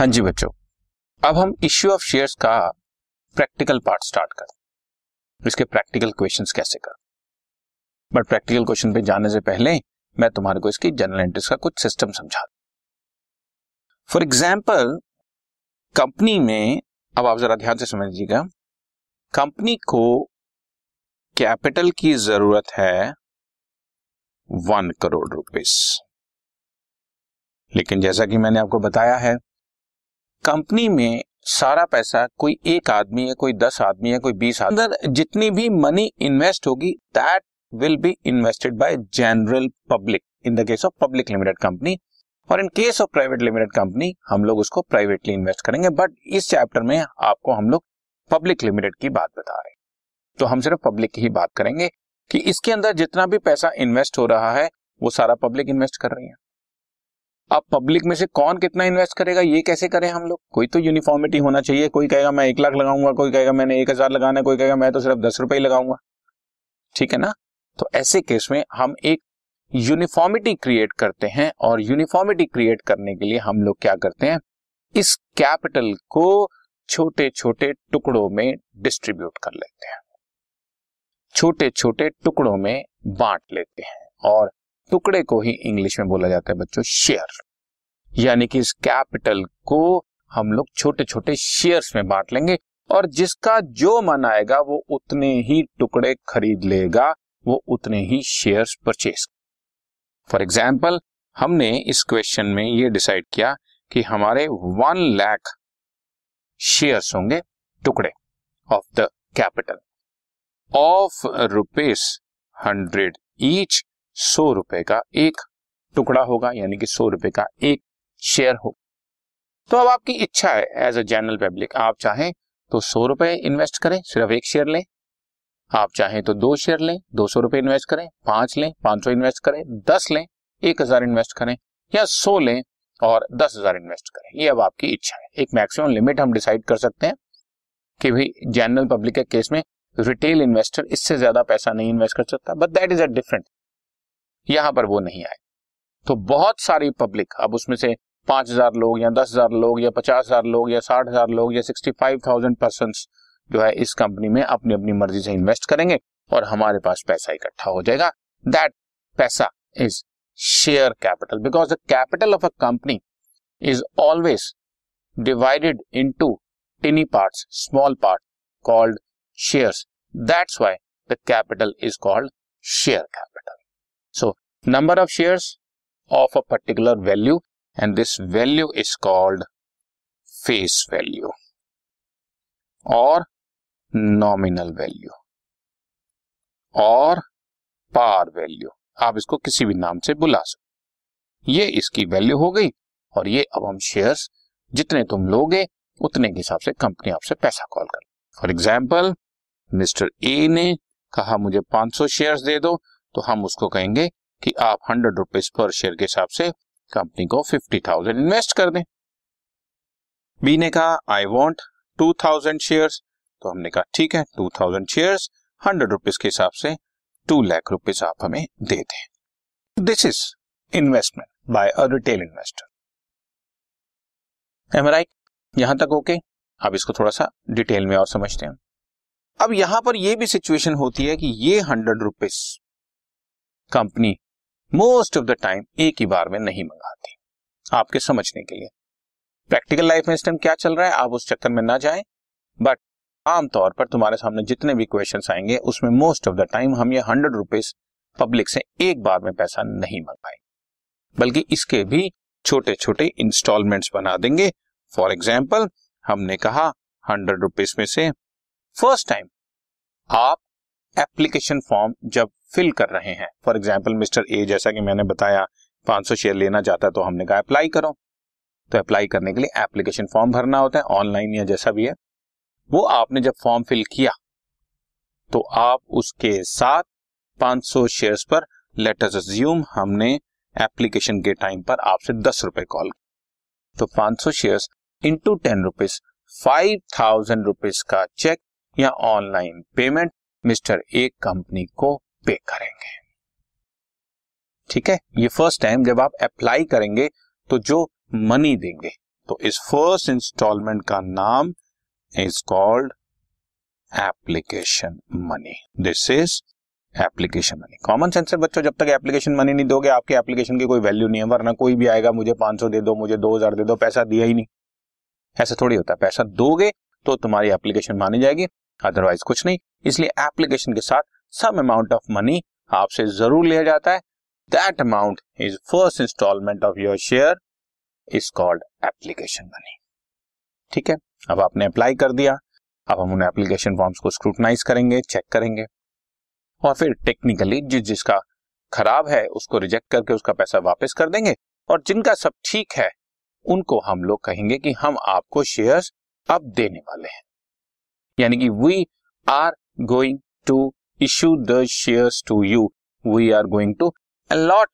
हाँ जी बच्चों, अब हम इश्यू ऑफ शेयर्स का प्रैक्टिकल पार्ट स्टार्ट करें। इसके प्रैक्टिकल क्वेश्चंस कैसे करें, बट प्रैक्टिकल क्वेश्चन पे जाने से पहले मैं तुम्हारे को इसकी जनरल एंट्रीज का कुछ सिस्टम समझा दूं। फॉर एग्जाम्पल कंपनी में, अब आप जरा ध्यान से समझिएगा, कंपनी को कैपिटल की जरूरत है 1 करोड़ रुपीस, लेकिन जैसा कि मैंने आपको बताया है कंपनी में सारा पैसा कोई एक आदमी है, कोई 10 आदमी है, कोई 20 आदमी, अंदर जितनी भी मनी इन्वेस्ट होगी that will be invested by general public in the case of public limited company, और in case of private limited company हम लोग उसको प्राइवेटली इन्वेस्ट करेंगे। बट इस चैप्टर में आपको हम लोग पब्लिक लिमिटेड की बात बता रहे हैं, तो हम सिर्फ पब्लिक की ही बात करेंगे कि इसके अंदर जितना भी पैसा इन्वेस्ट हो रहा है वो सारा पब्लिक इन्वेस्ट कर रही है। अब पब्लिक में से कौन कितना इन्वेस्ट करेगा ये कैसे करें हम लोग, कोई तो यूनिफॉर्मिटी होना चाहिए। कोई कहेगा मैं 1 लाख लगाऊंगा, कोई कहेगा मैंने 1000 लगाना, कोई कहेगा मैं तो सिर्फ 10 रुपए ही लगाऊंगा, ठीक है ना। तो ऐसे केस में हम एक यूनिफॉर्मिटी क्रिएट करते हैं, और यूनिफॉर्मिटी क्रिएट करने के लिए हम लोग क्या करते हैं, इस कैपिटल को छोटे छोटे टुकड़ों में डिस्ट्रीब्यूट कर लेते हैं, छोटे छोटे टुकड़ों में बांट लेते हैं, और टुकड़े को ही इंग्लिश में बोला जाता है बच्चों शेयर। यानी कि इस कैपिटल को हम लोग छोटे छोटे शेयर्स में बांट लेंगे, और जिसका जो मन आएगा वो उतने ही टुकड़े खरीद लेगा, वो उतने ही शेयर्स परचेज। फॉर एग्जाम्पल हमने इस क्वेश्चन में ये डिसाइड किया कि हमारे 1 लाख शेयर्स होंगे, टुकड़े of the capital of ₹100 each, 100 रुपए का एक टुकड़ा होगा, यानी कि 100 रुपए का एक शेयर हो। तो अब आपकी इच्छा है एज अ जनरल पब्लिक, आप चाहें तो 100 रुपए इन्वेस्ट करें, सिर्फ एक शेयर लें, आप चाहें तो 2 शेयर लें, 200 रुपए इन्वेस्ट करें, 5 लें, 500 इन्वेस्ट करें, 10 लें, 1000 इन्वेस्ट करें, या 100 लें और 10,000 इन्वेस्ट करें। ये अब आपकी इच्छा है। एक मैक्सिमम लिमिट हम डिसाइड कर सकते हैं कि भाई जनरल पब्लिक के केस में रिटेल इन्वेस्टर इससे ज्यादा पैसा नहीं इन्वेस्ट कर सकता, but that is a different, यहां पर वो नहीं आए। तो बहुत सारी पब्लिक, अब उसमें से 5000 लोग या 10,000 लोग या 50,000 लोग या 60,000 लोग या 65,000 पर्सन जो है इस कंपनी में अपनी अपनी मर्जी से इन्वेस्ट करेंगे, और हमारे पास पैसा इकट्ठा हो जाएगा। दैट पैसा is share capital, because the capital of a company is always divided into tiny parts, small part called shares, that's why the capital is called share capital. So number of shares of a particular value, and this value is called face value और nominal value और par value, आप इसको किसी भी नाम से बुला सकते। ये इसकी वैल्यू हो गई, और ये अब हम शेयर्स जितने तुम लोगे उतने के हिसाब से कंपनी आपसे पैसा कॉल कर। फॉर एग्जाम्पल मिस्टर ए ने कहा मुझे 500 शेयर्स दे दो, तो हम उसको कहेंगे कि आप 100 रुपीज पर शेयर के हिसाब से कंपनी को 50,000 इन्वेस्ट कर दें। बी ने कहा आई वॉन्ट 2,000 शेयर्स, तो हमने कहा ठीक है 2,000 शेयर्स 100 रुपीज के हिसाब से 2 लाख रुपीज आप हमें दे दें। This is investment by a retail investor. Am I right? यहां तक ओके? अब इसको थोड़ा सा डिटेल में और समझते हैं। अब यहां पर यह भी सिचुएशन होती है कि ये 100 rupees company most of the time एक ही बार में नहीं मंगाती। आपके समझने के लिए प्रैक्टिकल लाइफ में इस टाइम क्या चल रहा है आप उस चक्कर में ना जाएं, बट आमतौर पर तुम्हारे सामने जितने भी क्वेश्चंस आएंगे उसमें मोस्ट ऑफ द टाइम हम ये 100 रुपीज पब्लिक से एक बार में पैसा नहीं मंगाएंगे, बल्कि इसके भी छोटे छोटे इंस्टॉलमेंट्स बना देंगे। फॉर एग्जाम्पल हमने कहा 100 रुपीज में से फर्स्ट टाइम आप एप्लीकेशन फॉर्म जब फिल कर रहे हैं, फॉर एग्जाम्पल मिस्टर ए जैसा कि मैंने बताया 500 शेयर लेना चाहता है, तो हमने कहा अप्लाई करो। तो अप्लाई करने के लिए एप्लीकेशन फॉर्म भरना होता है ऑनलाइन या जैसा भी है, वो आपने जब फॉर्म फिल किया तो आप उसके साथ 500 शेयर्स पर लेट अस अस्यूम हमने एप्लीकेशन के टाइम पर आपसे 10 रुपए कॉल किया, तो 500 शेयर्स इंटू 10 रुपीज 5000 रुपीज का चेक या online payment mister A company को पे करेंगे। ठीक है, ये फर्स्ट टाइम जब आप अप्लाई करेंगे तो जो मनी देंगे तो इस फर्स्ट इंस्टॉलमेंट का नाम is called application money. This is application money. Common sense है बच्चों, जब तक एप्लीकेशन मनी नहीं दोगे आपके एप्लीकेशन की कोई वैल्यू नहीं है. वरना कोई भी आएगा मुझे 500 दे दो, मुझे 2000 दे दो, पैसा दिया ही नहीं, ऐसा थोड़ी होता है. पैसा दोगे तो तुम्हारी एप्लीकेशन मानी जाएगी, अदरवाइज कुछ नहीं. इसलिए एप्लीकेशन के साथ सम अमाउंट ऑफ मनी आपसे जरूर लिया जाता है. That amount is first instalment of your share is called application money. ठीक है, अब आपने अप्लाई कर दिया. अब हम उन एप्लीकेशन फॉर्म्स को स्क्रूटनाइज करेंगे, चेक करेंगे और फिर टेक्निकली जिसका खराब है उसको रिजेक्ट करके उसका पैसा वापस कर देंगे, और जिनका सब ठीक है उनको हम लोग कहेंगे कि हम आपको शेयर्स अब देने वाले हैं, यानी कि we are going to issue the shares to you, we are going to allot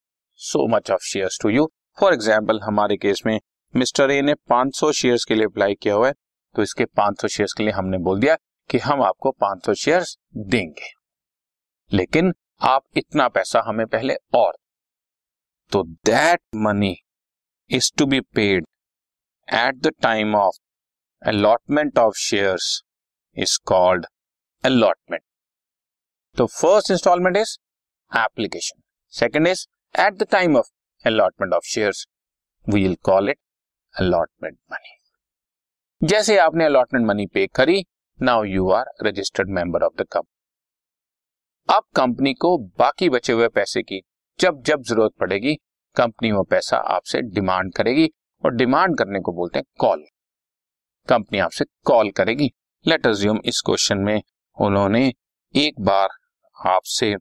so much of shares to you. For example हमारे केस में मिस्टर ए ने 500 शेयर्स के लिए अप्लाई किया हुआ है, तो इसके 500 शेयर्स के लिए हमने बोल दिया कि हम आपको 500 शेयर्स देंगे, लेकिन आप इतना पैसा हमें पहले और, तो that money is to be paid at the time of allotment of shares is called allotment. तो first instalment is application, second is at the time of allotment of shares, we will call it allotment money. जैसे आपने allotment money pay करी, now you are registered member of the company. अब company को बाकी बचे हुए पैसे की जब जब जरूरत पड़ेगी कंपनी वो पैसा आपसे डिमांड करेगी, और डिमांड करने को बोलते हैं कॉल. कंपनी आपसे कॉल करेगी. लेट अज्यूम इस क्वेश्चन में उन्होंने एक बार आपसे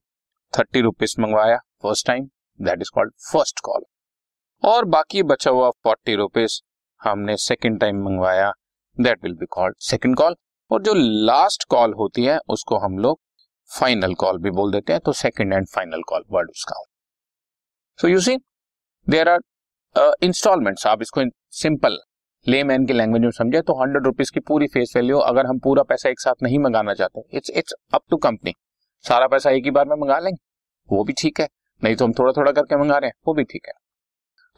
30 रुपीज मंगवाया first time, that is called first call, और बाकी बचा हुआ 40 रुपीज हमने सेकेंड टाइम मंगवाया, that will be called second call. और जो लास्ट कॉल होती है उसको हम लोग फाइनल कॉल भी बोल देते हैं, तो second and final call word उसका. So you see there are installments. आप इसको सिंपल लेमैन की लैंग्वेज में समझे तो 100 रुपीज की पूरी फेस वैल्यू, अगर हम पूरा पैसा एक साथ नहीं मंगाना चाहते, इट्स अप टू कंपनी, सारा पैसा एक ही बार में मंगा लेंगे वो भी ठीक है, नहीं तो हम थोड़ा थोड़ा करके मंगा रहे हैं वो भी ठीक है.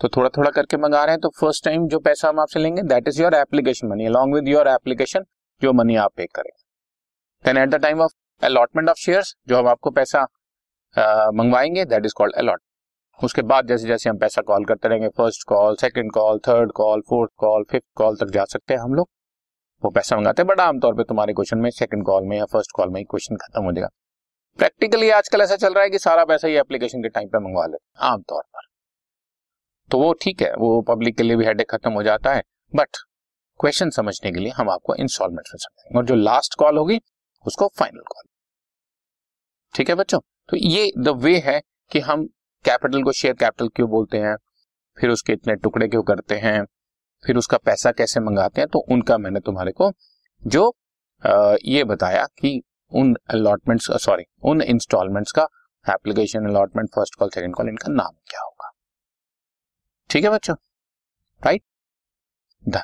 तो थोड़ा थोड़ा करके मंगा रहे हैं तो फर्स्ट टाइम जो पैसा हम आपसे लेंगे that is your application money, along with your application जो मनी आप पे करेंगे. Then at the time of allotment of shares जो हम आपको पैसा मंगवाएंगे दैट इज कॉल्ड अलॉट. उसके बाद जैसे जैसे हम पैसा कॉल करते रहेंगे, first call, second call, third call, fourth call, fifth call तक जा सकते हैं हम लोग, वो पैसा मंगाते हैं. बट आमतौर पे तुम्हारे क्वेश्चन में सेकंड कॉल में या फर्स्ट कॉल में ही क्वेश्चन खत्म हो जाएगा. प्रैक्टिकली आजकल ऐसा चल रहा है कि सारा पैसा ये एप्लीकेशन के टाइम पे मंगवा लेते हैं आमतौर पर, तो वो ठीक है, वो पब्लिक के लिए भी हेडेक खत्म हो जाता है. बट क्वेश्चन समझने के लिए हम आपको इंस्टॉलमेंट में समझाएंगे, और जो लास्ट कॉल होगी उसको फाइनल कॉल. ठीक है बच्चों, तो ये द वे है कि हम कैपिटल को शेयर कैपिटल क्यों बोलते हैं, फिर उसके इतने टुकड़े क्यों करते हैं, फिर उसका पैसा कैसे मंगाते हैं. तो उनका मैंने तुम्हारे को जो ये बताया कि उन अलॉटमेंट्स सॉरी उन इंस्टॉलमेंट्स का application, allotment, first call, second call, इनका नाम क्या होगा. ठीक है बच्चों, राइट डन.